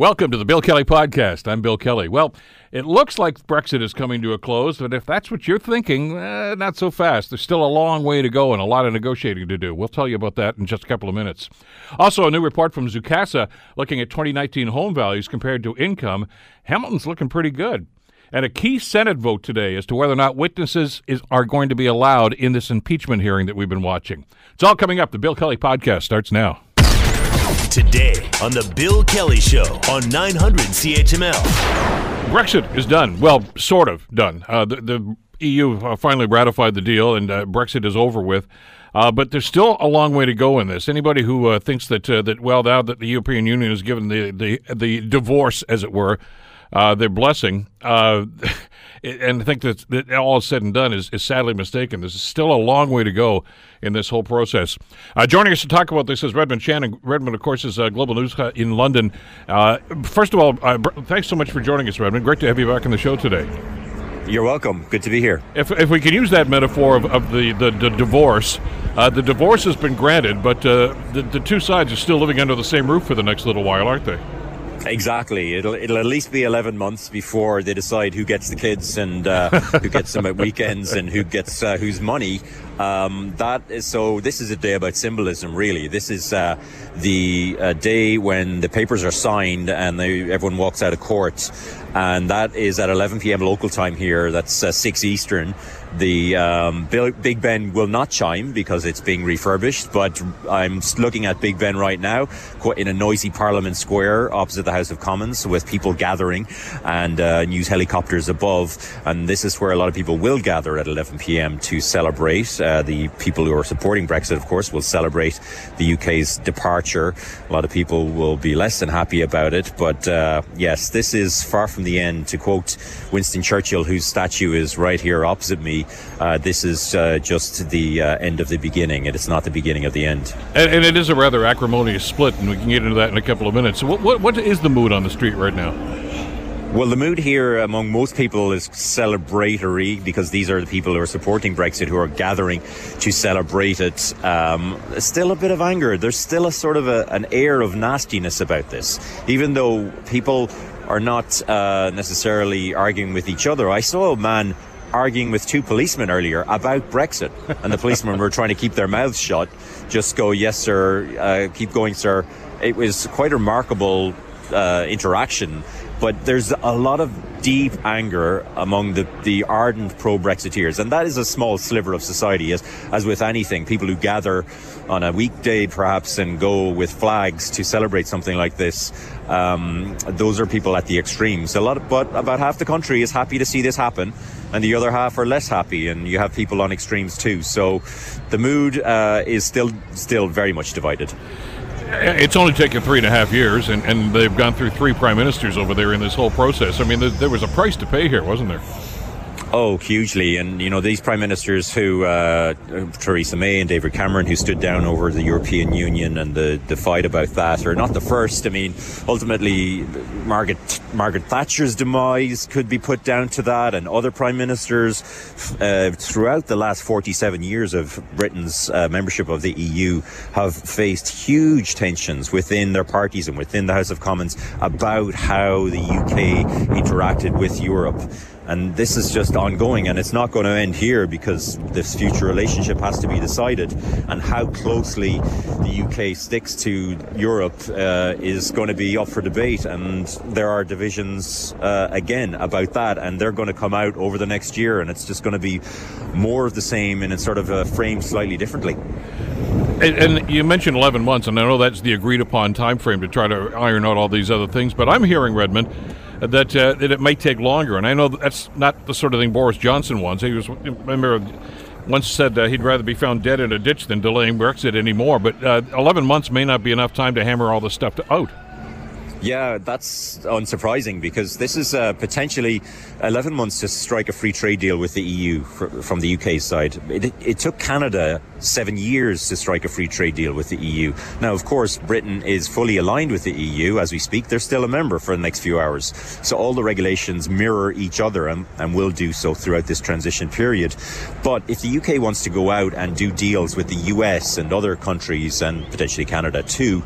Welcome to the Bill Kelly Podcast. I'm Bill Kelly. Well, it looks like Brexit is coming to a close, but if that's what you're thinking, not so fast. There's still a long way to go and a lot of negotiating to do. We'll tell you about that in just a couple of minutes. Also, a new report from Zucasa looking at 2019 home values compared to income. Hamilton's looking pretty good. And a key Senate vote today as to whether or not witnesses are going to be allowed in this impeachment hearing that we've been watching. It's all coming up. The Bill Kelly Podcast starts now. Today on The Bill Kelly Show on 900 CHML. Brexit is done. Well, sort of done. The EU finally ratified the deal, and Brexit is over with. But there's still a long way to go in this. Anybody who thinks that the European Union is given the divorce, as it were, their blessing, and think that all is said and done is sadly mistaken. There's still a long way to go in this whole process. Joining us to talk about this is Redmond Shannon. Redmond, of course, is Global News in London. First of all, thanks so much for joining us, Redmond. Great to have you back on the show today. You're welcome. Good to be here. If we can use that metaphor of the divorce, the divorce has been granted, but the two sides are still living under the same roof for the next little while, aren't they? Exactly. It'll at least be 11 months before they decide who gets the kids and who gets them at weekends and who gets whose money. This is a day about symbolism, really. This is the day when the papers are signed and everyone walks out of court. And that is at 11 p.m. local time here. That's 6 Eastern. The Big Ben will not chime because it's being refurbished, but I'm looking at Big Ben right now in a noisy Parliament Square opposite the House of Commons with people gathering and news helicopters above. And this is where a lot of people will gather at 11 p.m. to celebrate. The people who are supporting Brexit, of course, will celebrate the UK's departure. A lot of people will be less than happy about it. But yes, this is far from the end. To quote Winston Churchill, whose statue is right here opposite me, this is just the end of the beginning, and it's not the beginning of the end. And it is a rather acrimonious split, and we can get into that in a couple of minutes. So what is the mood on the street right now? Well, the mood here among most people is celebratory, because these are the people who are supporting Brexit who are gathering to celebrate it. Still a bit of anger. There's still a sort of an air of nastiness about this, even though people are not necessarily arguing with each other. I saw a man arguing with two policemen earlier about Brexit, and the policemen were trying to keep their mouths shut, just go, yes, sir, keep going, sir. It was quite a remarkable interaction, but there's a lot of deep anger among the ardent pro-Brexiteers, and that is a small sliver of society, as with anything. People who gather on a weekday, perhaps, and go with flags to celebrate something like this, those are people at the extremes. But about half the country is happy to see this happen, and the other half are less happy, and you have people on extremes too. So the mood is still very much divided. It's only taken 3.5 years, and they've gone through 3 prime ministers over there in this whole process. I mean, there was a price to pay here, wasn't there? Oh, hugely. And, you know, these prime ministers who, Theresa May and David Cameron, who stood down over the European Union and the fight about that, are not the first. I mean, ultimately, Margaret Thatcher's demise could be put down to that, and other prime ministers throughout the last 47 years of Britain's membership of the EU have faced huge tensions within their parties and within the House of Commons about how the UK interacted with Europe. And this is just ongoing, and it's not going to end here, because this future relationship has to be decided, and how closely the UK sticks to Europe is going to be up for debate. And there are divisions again about that, and they're going to come out over the next year, and it's just going to be more of the same, and it's sort of framed slightly differently. And you mentioned 11 months, and I know that's the agreed upon time frame to try to iron out all these other things, but I'm hearing, Redmond, that it might take longer. And I know that's not the sort of thing Boris Johnson wants. He once said he'd rather be found dead in a ditch than delaying Brexit anymore. But 11 months may not be enough time to hammer all this stuff out. Yeah, that's unsurprising, because this is potentially 11 months to strike a free trade deal with the EU from the UK side. It took Canada 7 years to strike a free trade deal with the EU. Now, of course, Britain is fully aligned with the EU as we speak. They're still a member for the next few hours. So all the regulations mirror each other and will do so throughout this transition period. But if the UK wants to go out and do deals with the US and other countries and potentially Canada too,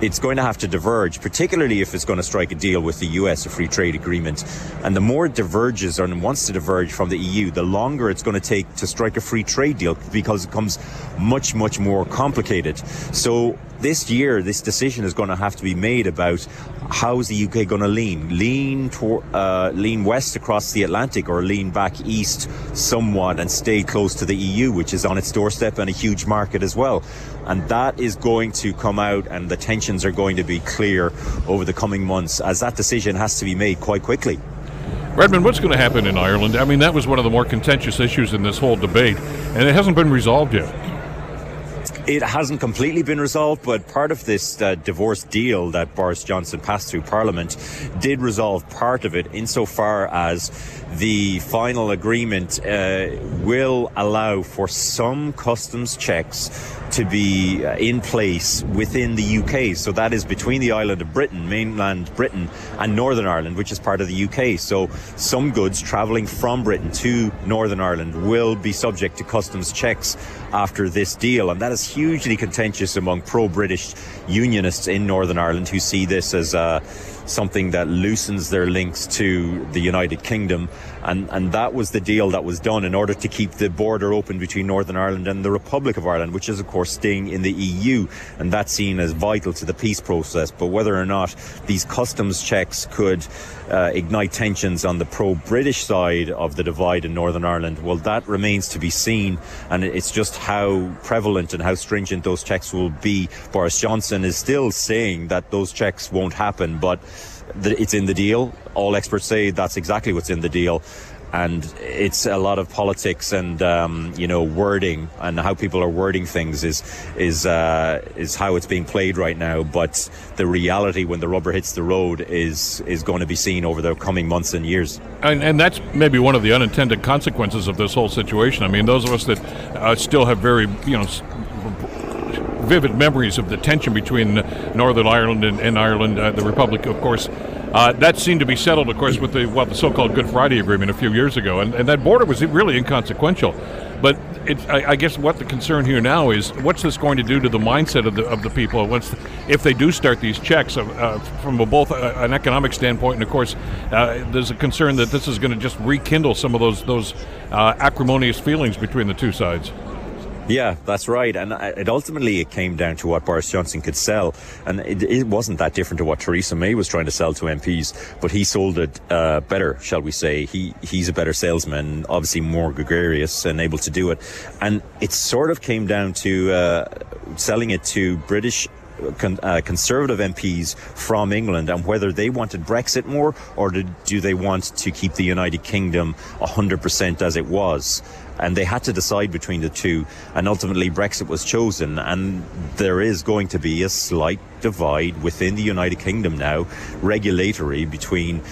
it's going to have to diverge, particularly if it's going to strike a deal with the US, a free trade agreement. And the more it diverges or wants to diverge from the EU, the longer it's going to take to strike a free trade deal because it becomes much, much more complicated. So this year, this decision is going to have to be made about how is the UK going to lean west across the Atlantic or lean back east somewhat and stay close to the EU, which is on its doorstep and a huge market as well. And that is going to come out, and the tensions are going to be clear over the coming months as that decision has to be made quite quickly. Redmond, what's going to happen in Ireland? I mean, that was one of the more contentious issues in this whole debate, and it hasn't been resolved yet. It hasn't completely been resolved, but part of this divorce deal that Boris Johnson passed through Parliament did resolve part of it insofar as the final agreement will allow for some customs checks to be in place within the UK. So that is between the island of Britain, mainland Britain, and Northern Ireland, which is part of the UK. So some goods travelling from Britain to Northern Ireland will be subject to customs checks after this deal. And that is hugely contentious among pro-British unionists in Northern Ireland who see this as something that loosens their links to the United Kingdom. And that was the deal that was done in order to keep the border open between Northern Ireland and the Republic of Ireland, which is, of course, staying in the EU. And that's seen as vital to the peace process. But whether or not these customs checks could ignite tensions on the pro-British side of the divide in Northern Ireland, well, that remains to be seen. And it's just how prevalent and how stringent those checks will be. Boris Johnson is still saying that those checks won't happen, but it's in the deal. All experts say that's exactly what's in the deal. And it's a lot of politics and, wording, and how people are wording things is how it's being played right now. But the reality when the rubber hits the road is going to be seen over the coming months and years. And that's maybe one of the unintended consequences of this whole situation. I mean, those of us that still have very, vivid memories of the tension between Northern Ireland and Ireland, the Republic, of course. That seemed to be settled, of course, with the so-called Good Friday Agreement a few years ago, and that border was really inconsequential. But I guess what the concern here now is, what's this going to do to the mindset of the people if they do start these checks from both an economic standpoint, and of course, there's a concern that this is going to just rekindle some of those acrimonious feelings between the two sides. Yeah, that's right. And it ultimately came down to what Boris Johnson could sell. And it wasn't that different to what Theresa May was trying to sell to MPs, but he sold it better, shall we say. He's a better salesman, obviously more gregarious and able to do it. And it sort of came down to selling it to British Conservative MPs from England and whether they wanted Brexit more or do they want to keep the United Kingdom 100% as it was. And they had to decide between the two, and ultimately Brexit was chosen, and there is going to be a slight divide within the United Kingdom now, regulatory, between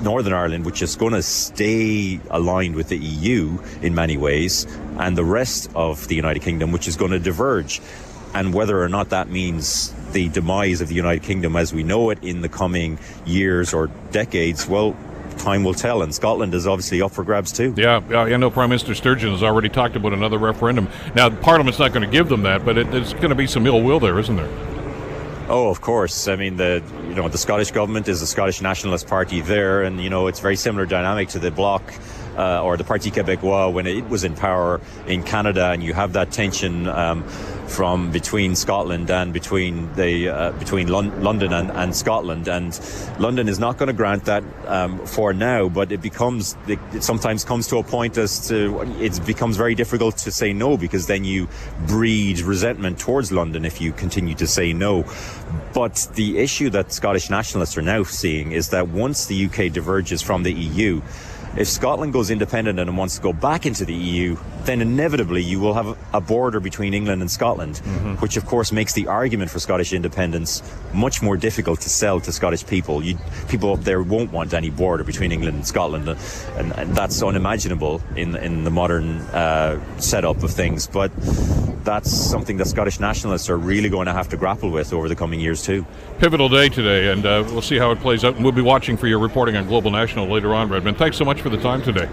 Northern Ireland, which is going to stay aligned with the EU in many ways, and the rest of the United Kingdom, which is going to diverge. And whether or not that means the demise of the United Kingdom as we know it in the coming years or decades, well, time will tell, and Scotland is obviously up for grabs too. Yeah, I know Prime Minister Sturgeon has already talked about another referendum. Now, Parliament's not going to give them that, but there's going to be some ill will there, isn't there? Oh, of course. I mean, the Scottish government is the Scottish Nationalist Party there, and it's very similar dynamic to the Bloc or the Parti Québécois when it was in power in Canada, and you have that tension from between Scotland and between London and Scotland, and London is not going to grant that for now, but it sometimes comes to a point as to it becomes very difficult to say no, because then you breed resentment towards London if you continue to say no. But the issue that Scottish nationalists are now seeing is that once the UK diverges from the EU, if Scotland goes independent and wants to go back into the EU, then inevitably you will have a border between England and Scotland, which of course makes the argument for Scottish independence much more difficult to sell to Scottish people. People up there won't want any border between England and Scotland, and that's unimaginable in the modern setup of things. But that's something that Scottish nationalists are really going to have to grapple with over the coming years too. Pivotal day today, and we'll see how it plays out. And we'll be watching for your reporting on Global National later on, Redmond. Thanks so much for the time today.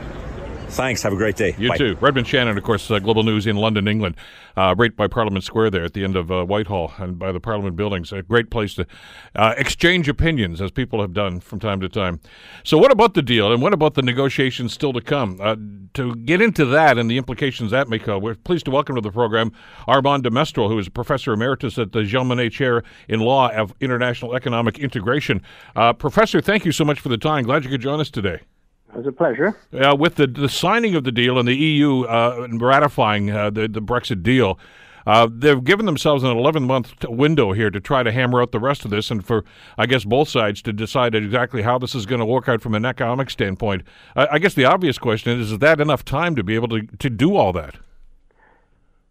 Thanks. Have a great day. You Bye. Too. Redmond Shannon, of course, Global News in London, England, right by Parliament Square there at the end of Whitehall and by the Parliament buildings. A great place to exchange opinions, as people have done from time to time. So what about the deal, and what about the negotiations still to come? To get into that and the implications that may come, we're pleased to welcome to the program Armand de Mestral, who is a professor emeritus at the Jean Monnet Chair in Law of International Economic Integration. Professor, thank you so much for the time. Glad you could join us today. It was a pleasure. With the signing of the deal and the EU ratifying the Brexit deal, they've given themselves an 11-month window here to try to hammer out the rest of this, and for, I guess, both sides to decide exactly how this is going to work out from an economic standpoint. I guess the obvious question is that enough time to be able to do all that?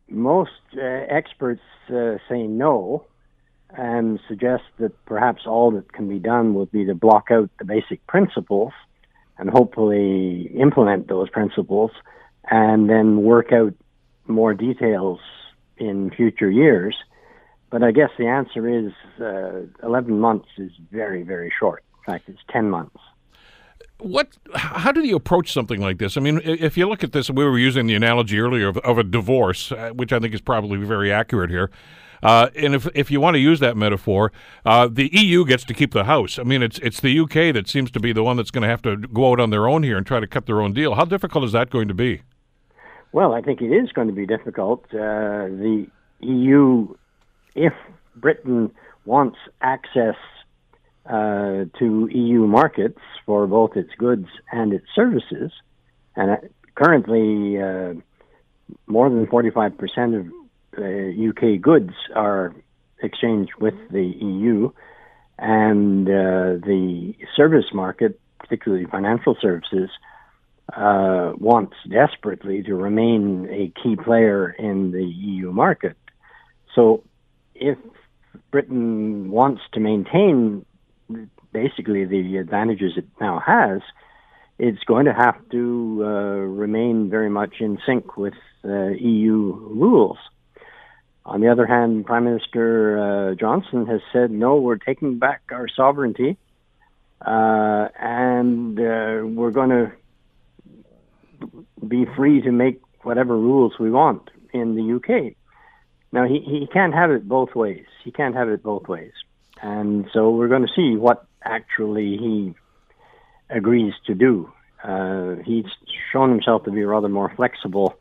Most experts say no, and suggest that perhaps all that can be done would be to block out the basic principles and hopefully implement those principles, and then work out more details in future years. But I guess the answer is 11 months is very, very short. In fact, it's 10 months. How do you approach something like this? I mean, if you look at this, we were using the analogy earlier of a divorce, which I think is probably very accurate here. And if you want to use that metaphor, the EU gets to keep the house. I mean, it's the UK that seems to be the one that's going to have to go out on their own here and try to cut their own deal. How difficult is that going to be? Well, I think it is going to be difficult. The EU, if Britain wants access to EU markets for both its goods and its services, and currently more than 45% of UK goods are exchanged with the EU, and the service market, particularly financial services, wants desperately to remain a key player in the EU market. So if Britain wants to maintain basically the advantages it now has, it's going to have to remain very much in sync with EU rules. On the other hand, Prime Minister Johnson has said, no, we're taking back our sovereignty, and we're going to be free to make whatever rules we want in the UK. Now, he can't have it both ways. He can't have it both ways. And so we're going to see what actually he agrees to do. He's shown himself to be rather more flexible.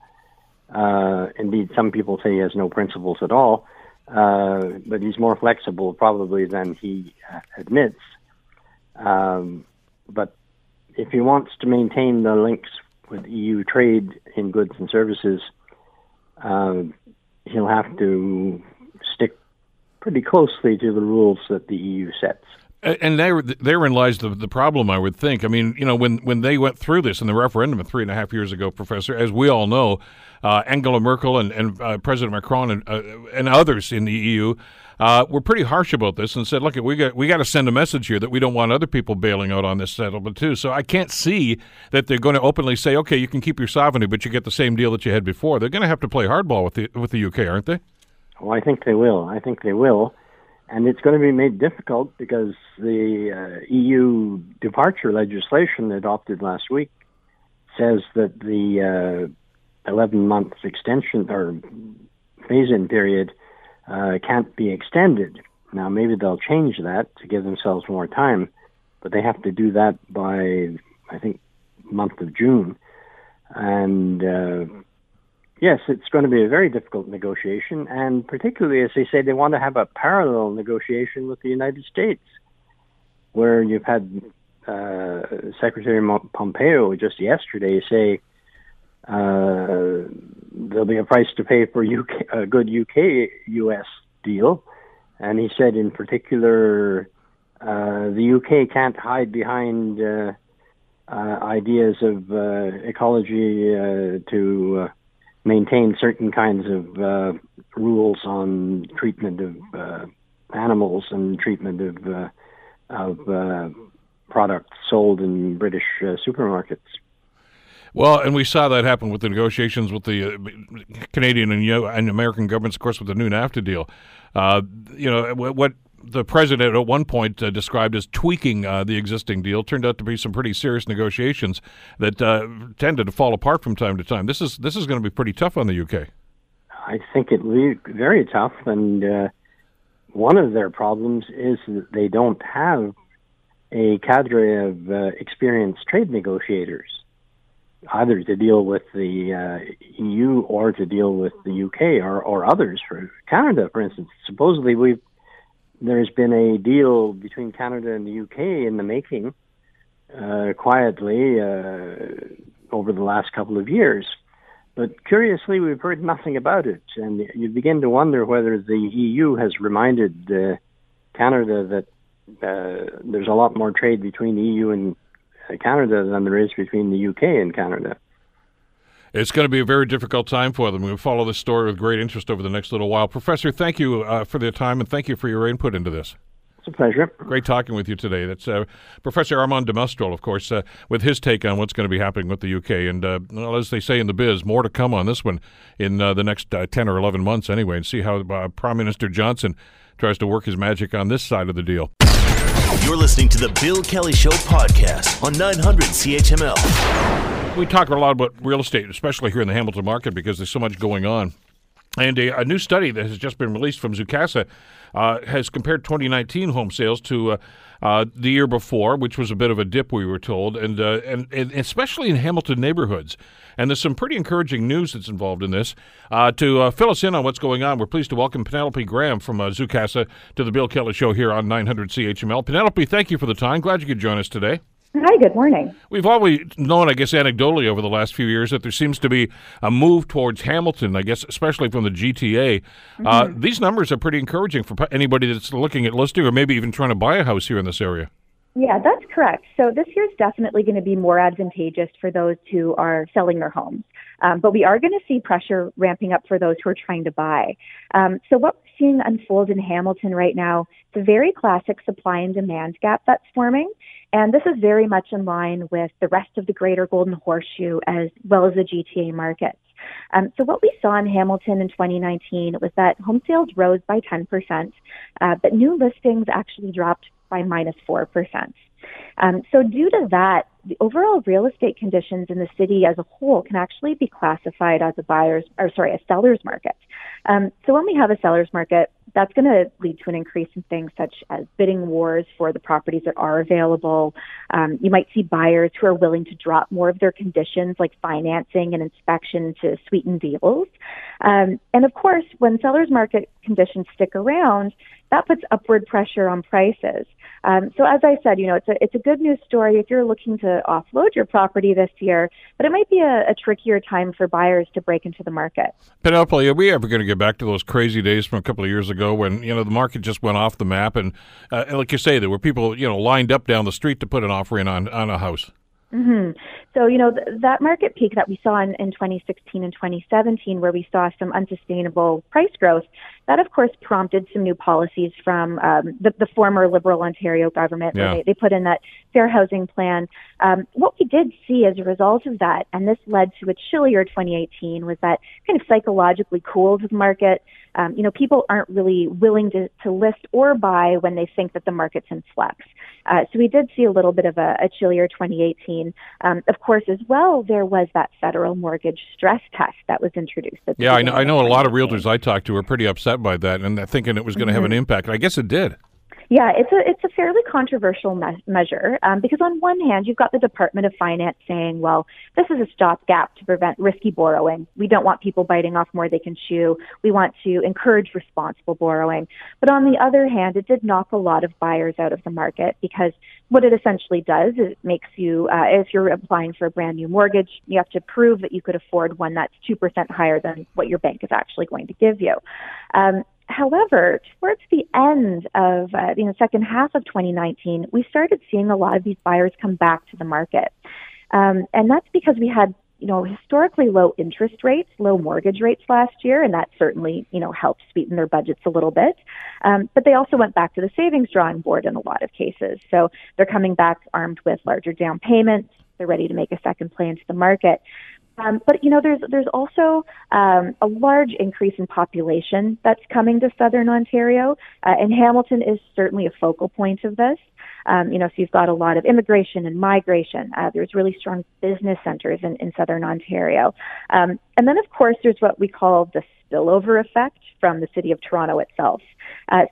Indeed, some people say he has no principles at all, but he's more flexible probably than he admits. But if he wants to maintain the links with EU trade in goods and services, he'll have to stick pretty closely to the rules that the EU sets. And therein lies the problem, I would think. I mean, you know, when they went through this in the referendum 3.5 years ago, Professor, as we all know, Angela Merkel and President Macron and others in the EU were pretty harsh about this and said, look, we got to send a message here that we don't want other people bailing out on this settlement too. So I can't see that they're going to openly say, okay, you can keep your sovereignty, but you get the same deal that you had before. They're going to have to play hardball with the UK, aren't they? Oh, I think they will. And it's going to be made difficult because the EU departure legislation adopted last week says that the 11-month extension or phase-in period can't be extended. Now, maybe they'll change that to give themselves more time, but they have to do that by, I think, month of June. And yes, it's going to be a very difficult negotiation, and particularly as they say they want to have a parallel negotiation with the United States, where you've had Secretary Pompeo just yesterday say there'll be a price to pay for a good UK-US deal, and he said in particular the UK can't hide behind ideas of ecology to maintain certain kinds of rules on treatment of animals and treatment of products sold in British supermarkets. Well, and we saw that happen with the negotiations with the Canadian and American governments, of course, with the new NAFTA deal. What the president at one point described as tweaking the existing deal turned out to be some pretty serious negotiations that tended to fall apart from time to time. This is going to be pretty tough on the UK. I think it will be very tough, and one of their problems is that they don't have a cadre of experienced trade negotiators, either to deal with the EU or to deal with the UK or others. For Canada, for instance, supposedly there's been a deal between Canada and the UK in the making quietly over the last couple of years. But curiously, we've heard nothing about it. And you begin to wonder whether the EU has reminded Canada that there's a lot more trade between the EU and Canada than there is between the UK and Canada. It's going to be a very difficult time for them. We'll follow this story with great interest over the next little while. Professor, thank you for the time, and thank you for your input into this. It's a pleasure. Great talking with you today. That's Professor Armand de Mestral, of course, with his take on what's going to be happening with the UK. And as they say in the biz, more to come on this one in the next 10 or 11 months anyway, and see how Prime Minister Johnson tries to work his magic on this side of the deal. You're listening to the Bill Kelly Show podcast on 900 CHML. We talk a lot about real estate, especially here in the Hamilton market, because there's so much going on. And a new study that has just been released from Zucasa has compared 2019 home sales to the year before, which was a bit of a dip, we were told, and especially in Hamilton neighborhoods. And there's some pretty encouraging news that's involved in this. To fill us in on what's going on, we're pleased to welcome Penelope Graham from Zucasa to the Bill Kelly Show here on 900 CHML. Penelope, thank you for the time. Glad you could join us today. Hi, good morning. We've always known, I guess, anecdotally over the last few years that there seems to be a move towards Hamilton, I guess, especially from the GTA. Mm-hmm. These numbers are pretty encouraging for anybody that's looking at listing or maybe even trying to buy a house here in this area. Yeah, that's correct. So this year's definitely going to be more advantageous for those who are selling their homes. But we are going to see pressure ramping up for those who are trying to buy. So what we're seeing unfold in Hamilton right now, the very classic supply and demand gap that's forming. And this is very much in line with the rest of the Greater Golden Horseshoe as well as the GTA markets. So what we saw in Hamilton in 2019 was that home sales rose by 10%, but new listings actually dropped by minus 4%. So due to that, the overall real estate conditions in the city as a whole can actually be classified as a seller's market. So when we have a seller's market, that's going to lead to an increase in things such as bidding wars for the properties that are available. You might see buyers who are willing to drop more of their conditions like financing and inspection to sweeten deals. And of course, when seller's market conditions stick around, that puts upward pressure on prices. So as I said, it's a good news story if you're looking to offload your property this year, but it might be a trickier time for buyers to break into the market. Penelope, are we ever going to get back to those crazy days from a couple of years ago when, the market just went off the map and like you say, there were people, lined up down the street to put an offer in on a house? Mm-hmm. So, that market peak that we saw in 2016 and 2017, where we saw some unsustainable price growth, that, of course, prompted some new policies from the former Liberal Ontario government. Yeah. They put in that fair housing plan. What we did see as a result of that, and this led to a chillier 2018, was that kind of psychologically cooled the market. People aren't really willing to list or buy when they think that the market's in flux. So we did see a little bit of a chillier 2018. Of course, as well, there was that federal mortgage stress test that was introduced. Yeah, I know a lot of realtors I talked to were pretty upset by that and thinking it was going to have an impact. I guess it did. Yeah, it's a fairly controversial measure because on one hand, you've got the Department of Finance saying, well, this is a stopgap to prevent risky borrowing. We don't want people biting off more they can chew. We want to encourage responsible borrowing. But on the other hand, it did knock a lot of buyers out of the market because what it essentially does is it makes you, if you're applying for a brand new mortgage, you have to prove that you could afford one that's 2% higher than what your bank is actually going to give you. However, towards the end of second half of 2019, we started seeing a lot of these buyers come back to the market. And that's because we had you know, historically low interest rates, low mortgage rates last year, and that certainly, you know, helped sweeten their budgets a little bit. But they also went back to the savings drawing board in a lot of cases. So they're coming back armed with larger down payments. They're ready to make a second play into the market. But, you know, there's also a large increase in population that's coming to southern Ontario, and Hamilton is certainly a focal point of this. You know, so you've got a lot of immigration and migration. There's really strong business centers in southern Ontario. And then, of course, there's what we call the spillover effect from the city of Toronto itself.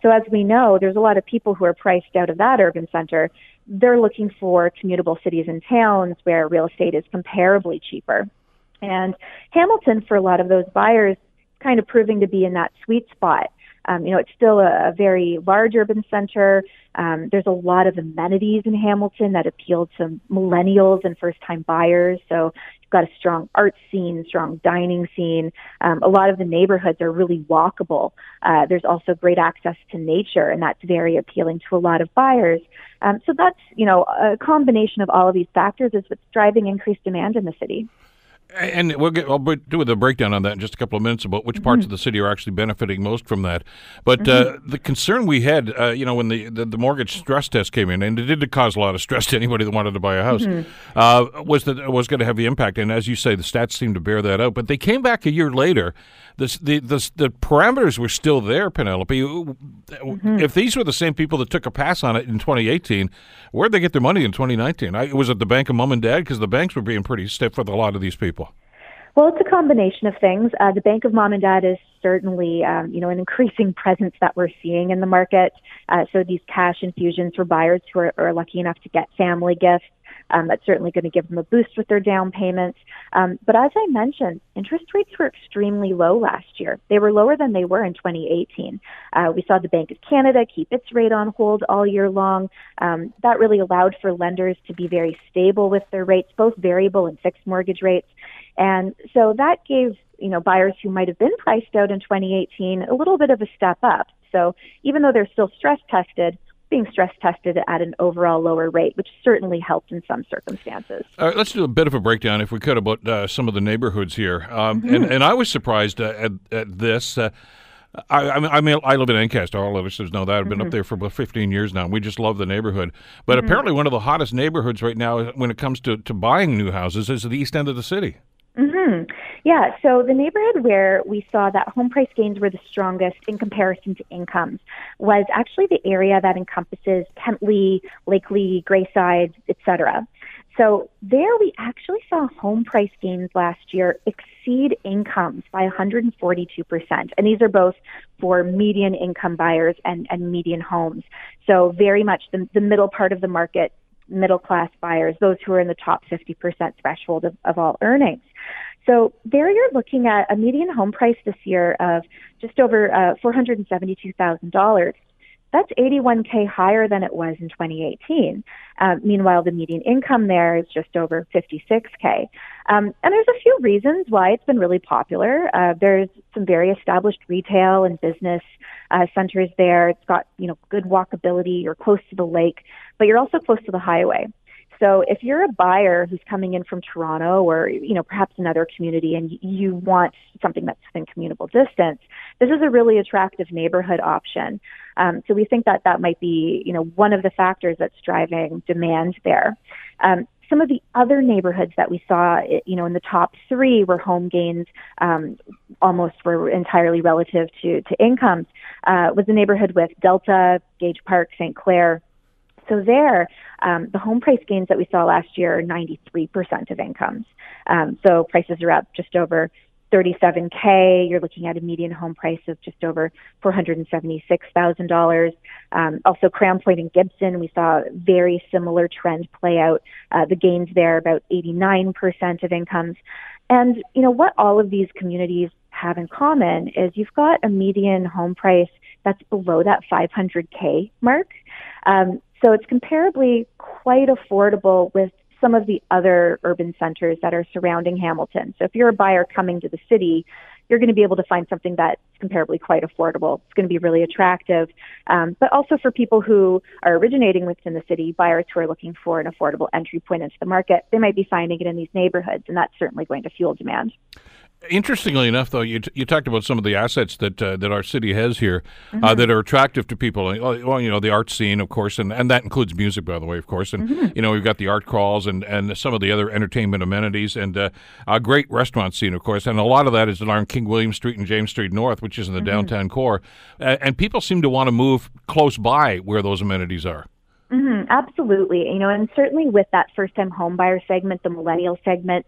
So as we know, there's a lot of people who are priced out of that urban center. They're looking for commutable cities and towns where real estate is comparably cheaper. And Hamilton, for a lot of those buyers, kind of proving to be in that sweet spot. You know, it's still a very large urban center. There's a lot of amenities in Hamilton that appeal to millennials and first-time buyers. So you've got a strong art scene, strong dining scene. A lot of the neighborhoods are really walkable. There's also great access to nature, and that's very appealing to a lot of buyers. So that's, you know, a combination of all of these factors is what's driving increased demand in the city. And I'll do a breakdown on that in just a couple of minutes about which parts of the city are actually benefiting most from that. But the concern we had, you know, when the mortgage stress test came in, and it did cause a lot of stress to anybody that wanted to buy a house, was that it was going to have the impact. And as you say, the stats seem to bear that out. But they came back a year later. The parameters were still there, Penelope. If these were the same people that took a pass on it in 2018, where'd they get their money in 2019? Was it the bank of mom and dad? Because the banks were being pretty stiff with a lot of these people. Well, it's a combination of things. The Bank of Mom and Dad is certainly, you know, an increasing presence that we're seeing in the market. So these cash infusions for buyers who are lucky enough to get family gifts, that's certainly going to give them a boost with their down payments. But as I mentioned, interest rates were extremely low last year. They were lower than they were in 2018. We saw the Bank of Canada keep its rate on hold all year long. That really allowed for lenders to be very stable with their rates, both variable and fixed mortgage rates. And so that gave, you know, buyers who might have been priced out in 2018 a little bit of a step up. So even though they're still stress tested, being stress tested at an overall lower rate, which certainly helped in some circumstances. All right, let's do a bit of a breakdown, if we could, about some of the neighborhoods here. And I was surprised at this. I mean, I live in Ancaster. All of us know that. I've been up there for about 15 years now. We just love the neighborhood. But apparently one of the hottest neighborhoods right now when it comes to buying new houses is the east end of the city. Yeah, so the neighborhood where we saw that home price gains were the strongest in comparison to incomes was actually the area that encompasses Kentley, Lakeley, Grayside, etc. So there we actually saw home price gains last year exceed incomes by 142%. And these are both for median income buyers and median homes. So very much the middle part of the market, middle-class buyers, those who are in the top 50% threshold of all earnings. So there you're looking at a median home price this year of just over $472,000. That's $81K higher than it was in 2018. Meanwhile, the median income there is just over $56K. And there's a few reasons why it's been really popular. There's some very established retail and business centers there. It's got, you know, good walkability. You're close to the lake, but you're also close to the highway. So if you're a buyer who's coming in from Toronto or, you know, perhaps another community and you want something that's within commutable distance, this is a really attractive neighborhood option. So we think that that might be, you know, one of the factors that's driving demand there. Some of the other neighborhoods that we saw, you know, in the top three where home gains almost were entirely relative to incomes was the neighborhood with Delta, Gage Park, St. Clair. So there, the home price gains that we saw last year are 93% of incomes. So prices are up just over $37K. You're looking at a median home price of just over $476,000. Also, Crown Point and Gibson, we saw a very similar trend play out. The gains there, about 89% of incomes. And, you know, what all of these communities have in common is you've got a median home price that's below that $500K mark. So it's comparably quite affordable with some of the other urban centers that are surrounding Hamilton. So if you're a buyer coming to the city, you're going to be able to find something that's comparably quite affordable. It's going to be really attractive, but also for people who are originating within the city, buyers who are looking for an affordable entry point into the market, they might be finding it in these neighborhoods, and that's certainly going to fuel demand. Interestingly enough, though, you talked about some of the assets that our city has here that are attractive to people. Well, you know, the art scene, of course, and that includes music, by the way, of course. And, you know, we've got the art crawls and some of the other entertainment amenities and a great restaurant scene, of course. And a lot of that is along King William Street and James Street North, which is in the downtown core. And people seem to want to move close by where those amenities are. Absolutely. You know, and certainly with that first-time home buyer segment, the millennial segment,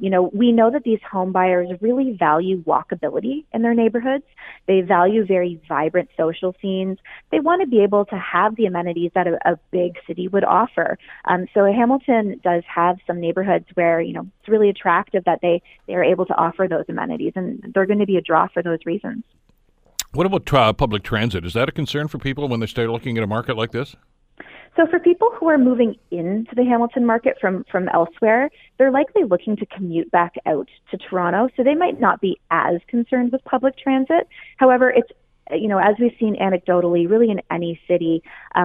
you know, we know that these home buyers really value walkability in their neighborhoods. They value very vibrant social scenes. They want to be able to have the amenities that a big city would offer. So Hamilton does have some neighborhoods where, you know, it's really attractive that they are able to offer those amenities, and they're going to be a draw for those reasons. What about public transit? Is that a concern for people when they start looking at a market like this? So for people who are moving into the Hamilton market from elsewhere, they're likely looking to commute back out to Toronto, so they might not be as concerned with public transit. However, it's, you know, as we've seen anecdotally, really in any city,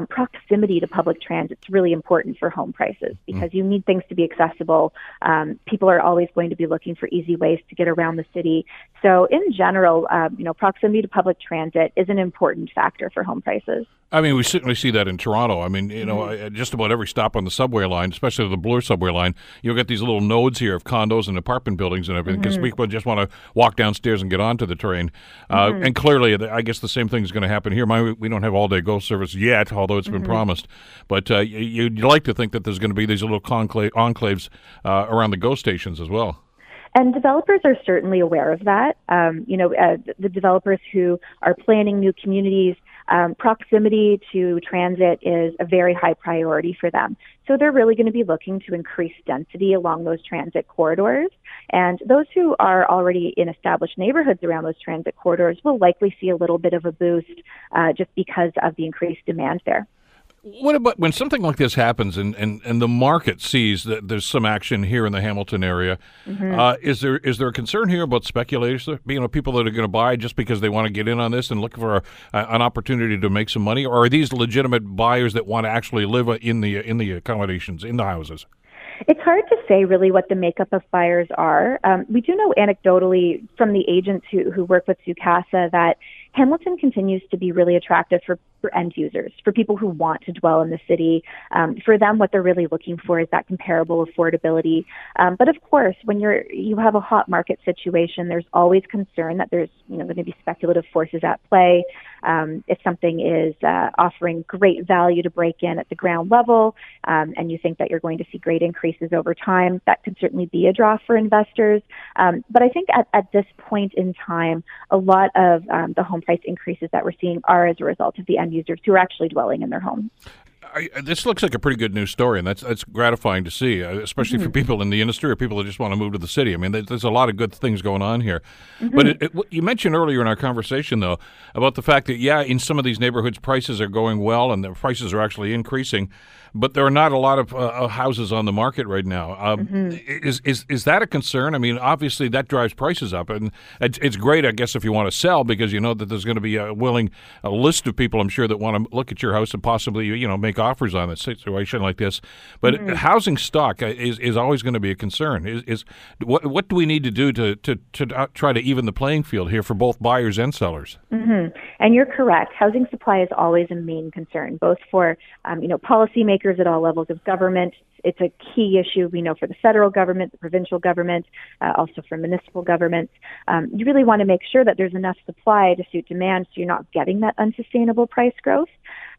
proximity to public transit is really important for home prices because you need things to be accessible. People are always going to be looking for easy ways to get around the city. So in general, you know, proximity to public transit is an important factor for home prices. I mean, we certainly see that in Toronto. I mean, you know, just about every stop on the subway line, especially the Bloor subway line, you'll get these little nodes here of condos and apartment buildings and everything because people just want to walk downstairs and get onto the train. And clearly, I guess the same thing is going to happen here. We don't have all-day go service yet, although it's been promised. But you'd like to think that there's going to be these little enclaves around the go stations as well. And developers are certainly aware of that. You know, the developers who are planning new communities, proximity to transit is a very high priority for them. So they're really going to be looking to increase density along those transit corridors. And those who are already in established neighborhoods around those transit corridors will likely see a little bit of a boost just because of the increased demand there. What about when something like this happens and the market sees that there's some action here in the Hamilton area? Is there a concern here about speculators, you know, people that are going to buy just because they want to get in on this and look for an opportunity to make some money? Or are these legitimate buyers that want to actually live in the accommodations, in the houses? It's hard to say really what the makeup of buyers are. We do know anecdotally from the agents who work with Zucasa that Hamilton continues to be really attractive for end users, for people who want to dwell in the city. For them, what they're really looking for is that comparable affordability. But of course, when you have a hot market situation, there's always concern that there's, you know, going to be speculative forces at play. If something is offering great value to break in at the ground level, and you think that you're going to see great increases over time, that could certainly be a draw for investors. But I think at this point in time, a lot of the home price increases that we're seeing are as a result of the end users who are actually dwelling in their homes. This looks like a pretty good news story, and that's gratifying to see, especially for people in the industry or people that just want to move to the city. I mean, there's a lot of good things going on here. But you mentioned earlier in our conversation, though, about the fact that, yeah, in some of these neighborhoods, prices are going well, and the prices are actually increasing, but there are not a lot of houses on the market right now. Is that a concern? I mean, obviously, that drives prices up, and it's great, I guess, if you want to sell because you know that there's going to be a willing list of people, I'm sure, that want to look at your house and possibly, you know, make offers on a situation like this, but housing stock is always going to be a concern. What do we need to do to try to even the playing field here for both buyers and sellers? And you're correct. Housing supply is always a main concern, both for you know, policymakers at all levels of government. It's a key issue, we know, for the federal government, the provincial government, also for municipal governments. You really want to make sure that there's enough supply to suit demand so you're not getting that unsustainable price growth.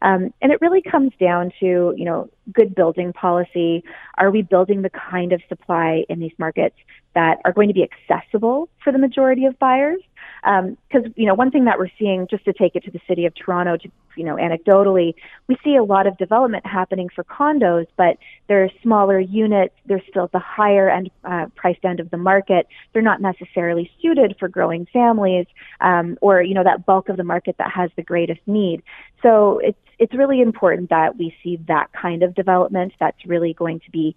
And it really comes down to, you know, good building policy. Are we building the kind of supply in these markets that are going to be accessible for the majority of buyers? Because, you know, one thing that we're seeing, just to take it to the city of Toronto, you know, anecdotally, we see a lot of development happening for condos, but they're smaller units. They're still at the higher end, priced end of the market. They're not necessarily suited for growing families, or, you know, that bulk of the market that has the greatest need. So it's really important that we see that kind of development. That's really going to be,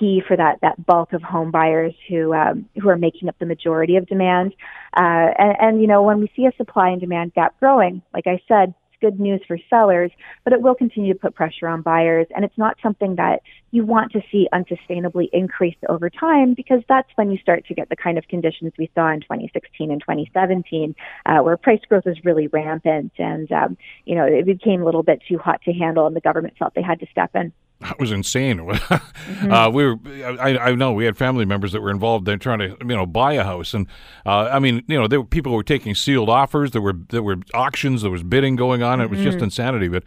key for that bulk of home buyers who are making up the majority of demand. And when we see a supply and demand gap growing, like I said, it's good news for sellers, but it will continue to put pressure on buyers. And it's not something that you want to see unsustainably increased over time, because that's when you start to get the kind of conditions we saw in 2016 and 2017, where price growth was really rampant and, it became a little bit too hot to handle and the government felt they had to step in. That was insane. Mm-hmm. I know we had family members that were involved in trying to, buy a house. And, there were people who were taking sealed offers. There were auctions. There was bidding going on. Mm-hmm. It was just insanity. But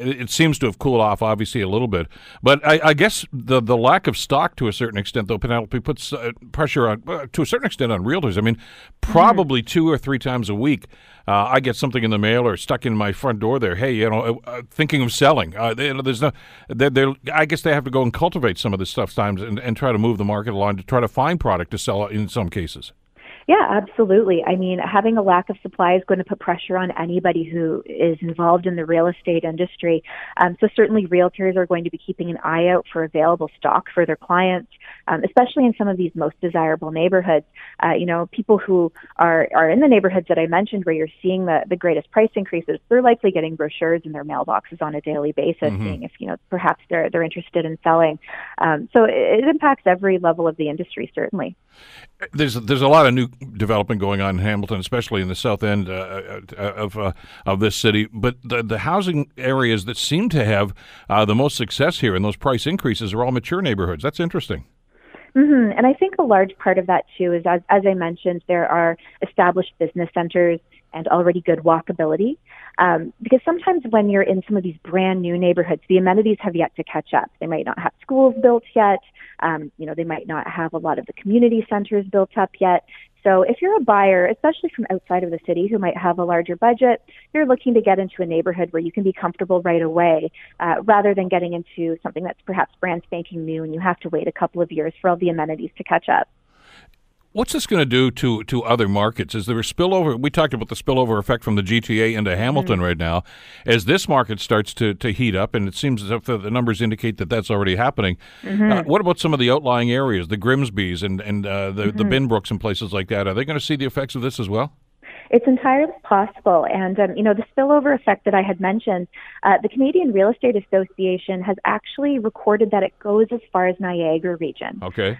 it seems to have cooled off, obviously, a little bit. But I guess the lack of stock to a certain extent, though, Penelope, puts pressure on, to a certain extent, on realtors. I mean, probably mm-hmm. 2 or 3 times a week, I get something in the mail or stuck in my front door there. Hey, thinking of selling. I guess they have to go and cultivate some of this stuff times and try to move the market along to try to find product to sell in some cases. Yeah, absolutely. I mean, having a lack of supply is going to put pressure on anybody who is involved in the real estate industry. So certainly realtors are going to be keeping an eye out for available stock for their clients, especially in some of these most desirable neighborhoods. People who are in the neighborhoods that I mentioned where you're seeing the greatest price increases, they're likely getting brochures in their mailboxes on a daily basis, mm-hmm. seeing if, perhaps they're interested in selling. So it impacts every level of the industry, certainly. There's a lot of new development going on in Hamilton, especially in the south end of this city. But the housing areas that seem to have the most success here and those price increases are all mature neighborhoods. That's interesting. Mm-hmm. And I think a large part of that, too, is, as I mentioned, there are established business centers and already good walkability. Because sometimes when you're in some of these brand new neighborhoods, the amenities have yet to catch up. They might not have schools built yet. They might not have a lot of the community centers built up yet. So if you're a buyer, especially from outside of the city who might have a larger budget, you're looking to get into a neighborhood where you can be comfortable right away, rather than getting into something that's perhaps brand spanking new and you have to wait a couple of years for all the amenities to catch up. What's this going to do to other markets? Is there a spillover? We talked about the spillover effect from the GTA into Hamilton mm-hmm. right now. As this market starts to heat up, and it seems as if the numbers indicate that that's already happening, mm-hmm. What about some of the outlying areas, the Grimsbys and mm-hmm. the Binbrooks and places like that? Are they going to see the effects of this as well? It's entirely possible. And, the spillover effect that I had mentioned, the Canadian Real Estate Association has actually recorded that it goes as far as Niagara region. Okay.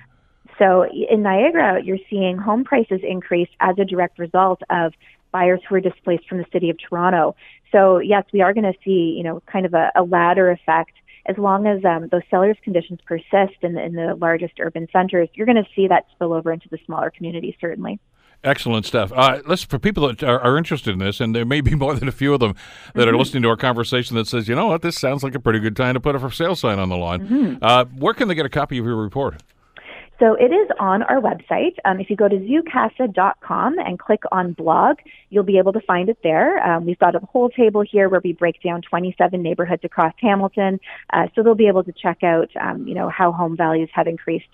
So in Niagara, you're seeing home prices increase as a direct result of buyers who are displaced from the city of Toronto. So, yes, we are going to see, kind of a ladder effect. As long as those sellers' conditions persist in the largest urban centers, you're going to see that spill over into the smaller communities, certainly. Excellent stuff. For people that are interested in this, and there may be more than a few of them that mm-hmm. are listening to our conversation that says, you know what, this sounds like a pretty good time to put a for sale sign on the lawn. Mm-hmm. Where can they get a copy of your report? So it is on our website. If you go to zoocasa.com and click on blog, you'll be able to find it there. We've got a whole table here where we break down 27 neighborhoods across Hamilton. So they'll be able to check out, how home values have increased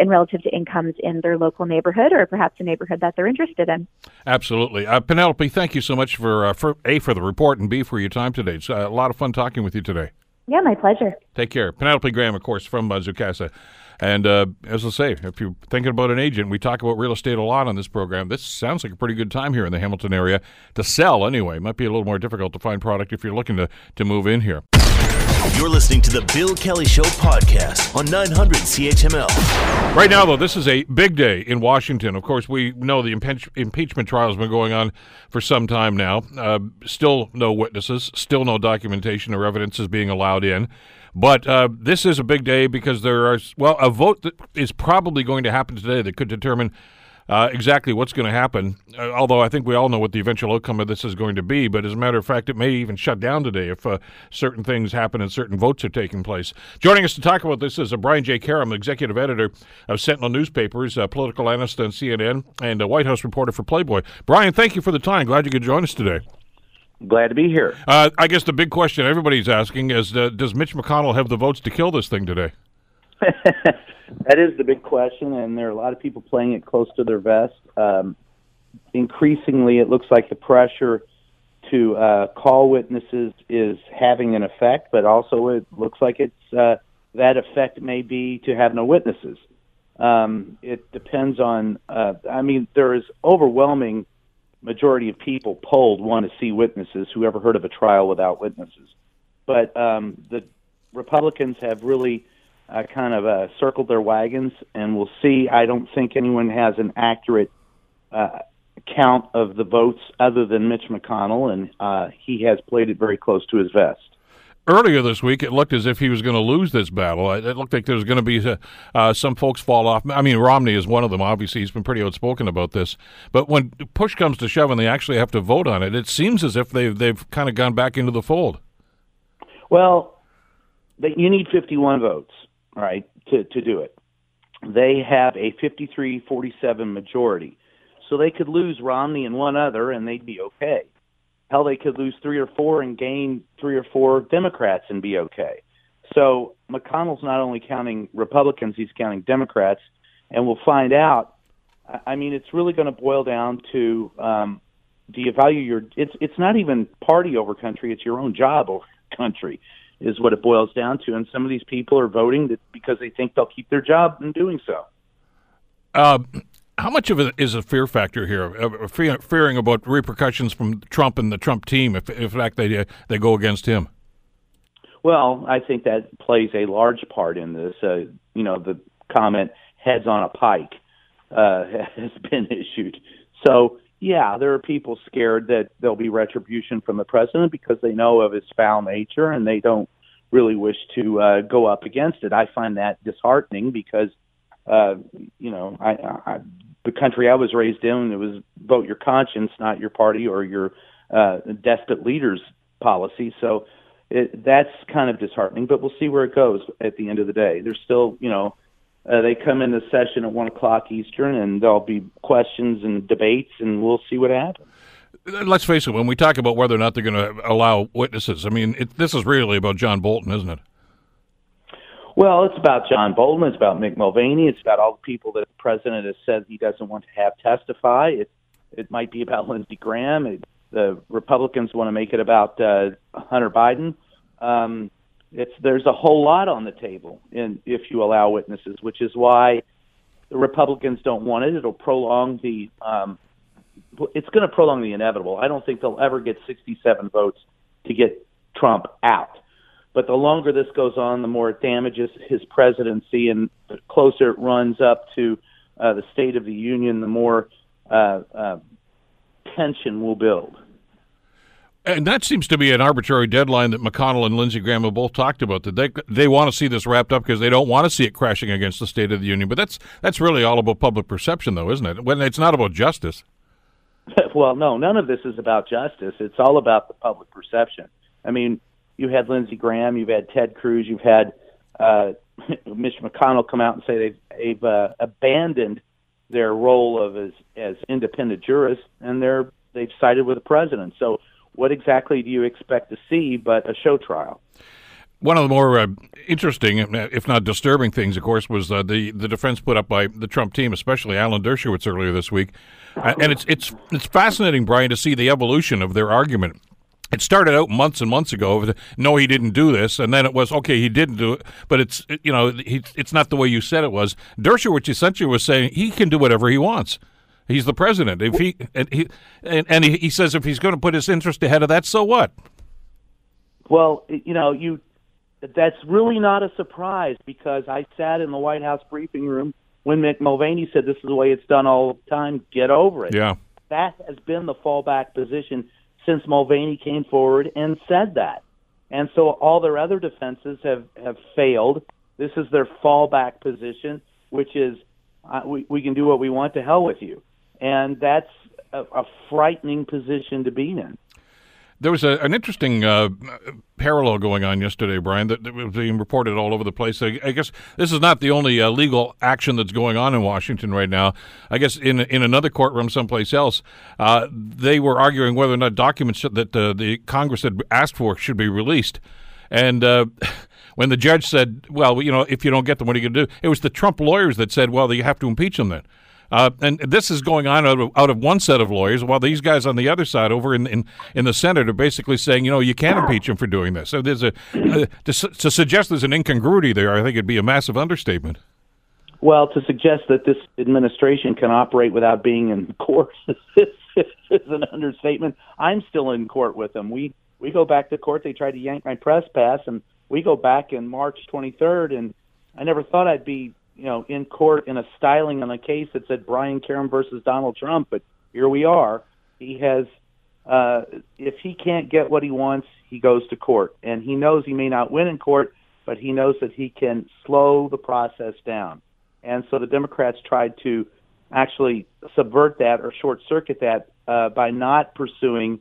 in relative to incomes in their local neighborhood or perhaps a neighborhood that they're interested in. Absolutely. Penelope, thank you so much for the report and B, for your time today. It's a lot of fun talking with you today. Yeah, my pleasure. Take care. Penelope Graham, of course, from Zoocasa. And as I say, if you're thinking about an agent, we talk about real estate a lot on this program. This sounds like a pretty good time here in the Hamilton area to sell anyway. Might be a little more difficult to find product if you're looking to move in here. You're listening to the Bill Kelly Show podcast on 900 CHML. Right now, though, this is a big day in Washington. Of course, we know the impeachment trial has been going on for some time now. Still no witnesses, still no documentation or evidence is being allowed in. But this is a big day because there is, a vote that is probably going to happen today that could determine exactly what's going to happen, although I think we all know what the eventual outcome of this is going to be. But as a matter of fact, it may even shut down today if certain things happen and certain votes are taking place. Joining us to talk about this is Brian J. Karem, executive editor of Sentinel Newspapers, political analyst on CNN, and a White House reporter for Playboy. Brian, thank you for the time. Glad you could join us today. Glad to be here. I guess the big question everybody's asking is, does Mitch McConnell have the votes to kill this thing today? That is the big question, and there are a lot of people playing it close to their vest. Increasingly, it looks like the pressure to call witnesses is having an effect, but also it looks like it's that effect may be to have no witnesses. It depends on, I mean, there is overwhelming majority of people polled want to see witnesses. Who ever heard of a trial without witnesses? But the Republicans have really kind of circled their wagons, and we'll see. I don't think anyone has an accurate count of the votes other than Mitch McConnell, and he has played it very close to his vest. Earlier this week, it looked as if he was going to lose this battle. It looked like there was going to be some folks fall off. I mean, Romney is one of them. Obviously, he's been pretty outspoken about this. But when push comes to shove and they actually have to vote on it, it seems as if they've kind of gone back into the fold. Well, you need 51 votes, right, to do it. They have a 53-47 majority. So they could lose Romney and one other, and they'd be okay. Hell, they could lose three or four and gain three or four Democrats and be okay. So McConnell's not only counting Republicans, he's counting Democrats. And we'll find out. I mean, it's really going to boil down to do you value your – it's not even party over country. It's your own job over country is what it boils down to. And some of these people are voting because they think they'll keep their job in doing so. How much of it is a fear factor here, fearing about repercussions from Trump and the Trump team if, in fact, they go against him? Well, I think that plays a large part in this. You know, the comment, heads on a pike, has been issued. So, yeah, there are people scared that there'll be retribution from the president because they know of his foul nature and they don't really wish to go up against it. I find that disheartening because, you know, the country I was raised in, it was vote your conscience, not your party or your despot leader's policy. So that's kind of disheartening, but we'll see where it goes at the end of the day. There's still, you know, they come into session at 1 o'clock Eastern, and there'll be questions and debates, and we'll see what happens. Let's face it, when we talk about whether or not they're going to allow witnesses, I mean, this is really about John Bolton, isn't it? Well, it's about John Bolton. It's about Mick Mulvaney. It's about all the people that the president has said he doesn't want to have testify. It might be about Lindsey Graham. The Republicans want to make it about Hunter Biden. There's a whole lot on the table if you allow witnesses, which is why the Republicans don't want it. It'll prolong the it's going to prolong the inevitable. I don't think they'll ever get 67 votes to get Trump out. But the longer this goes on, the more it damages his presidency, and the closer it runs up to the State of the Union, the more tension will build. And that seems to be an arbitrary deadline that McConnell and Lindsey Graham have both talked about, that they want to see this wrapped up because they don't want to see it crashing against the State of the Union. But that's really all about public perception, though, isn't it? When it's not about justice. Well, no, none of this is about justice. It's all about the public perception. I mean, you had Lindsey Graham, you've had Ted Cruz, you've had Mitch McConnell come out and say they've abandoned their role of as independent jurists, and they've sided with the president. So what exactly do you expect to see but a show trial? One of the more interesting, if not disturbing things, of course, was the defense put up by the Trump team, especially Alan Dershowitz earlier this week. And it's fascinating, Brian, to see the evolution of their argument. It started out months and months ago with, no, he didn't do this, and then it was, okay, he didn't do it, but it's, you know, it's not the way you said it was. Dershowitz essentially was saying he can do whatever he wants. He's the president. If he says if he's going to put his interest ahead of that, so what? Well, you know, that's really not a surprise because I sat in the White House briefing room when Mick Mulvaney said this is the way it's done all the time, get over it. Yeah. That has been the fallback position since Mulvaney came forward and said that. And so all their other defenses have failed. This is their fallback position, which is we can do what we want, to hell with you. And that's a frightening position to be in. There was an interesting parallel going on yesterday, Brian, that was being reported all over the place. I guess this is not the only legal action that's going on in Washington right now. I guess in another courtroom someplace else, they were arguing whether or not documents that the Congress had asked for should be released. And when the judge said, well, you know, if you don't get them, what are you going to do? It was the Trump lawyers that said, well, you have to impeach them then. And this is going on out of one set of lawyers, while these guys on the other side over in the Senate are basically saying, you know, you can't impeach him for doing this. So there's to suggest there's an incongruity there, I think it'd be a massive understatement. Well, to suggest that this administration can operate without being in court is an understatement. I'm still in court with them. We go back to court. They tried to yank my press pass, and we go back in March 23rd, and I never thought I'd be, you know, in court in a styling on a case that said Brian Karem versus Donald Trump, but here we are. He has, if he can't get what he wants, he goes to court, and he knows he may not win in court, but he knows that he can slow the process down. And so the Democrats tried to actually subvert that or short-circuit that by not pursuing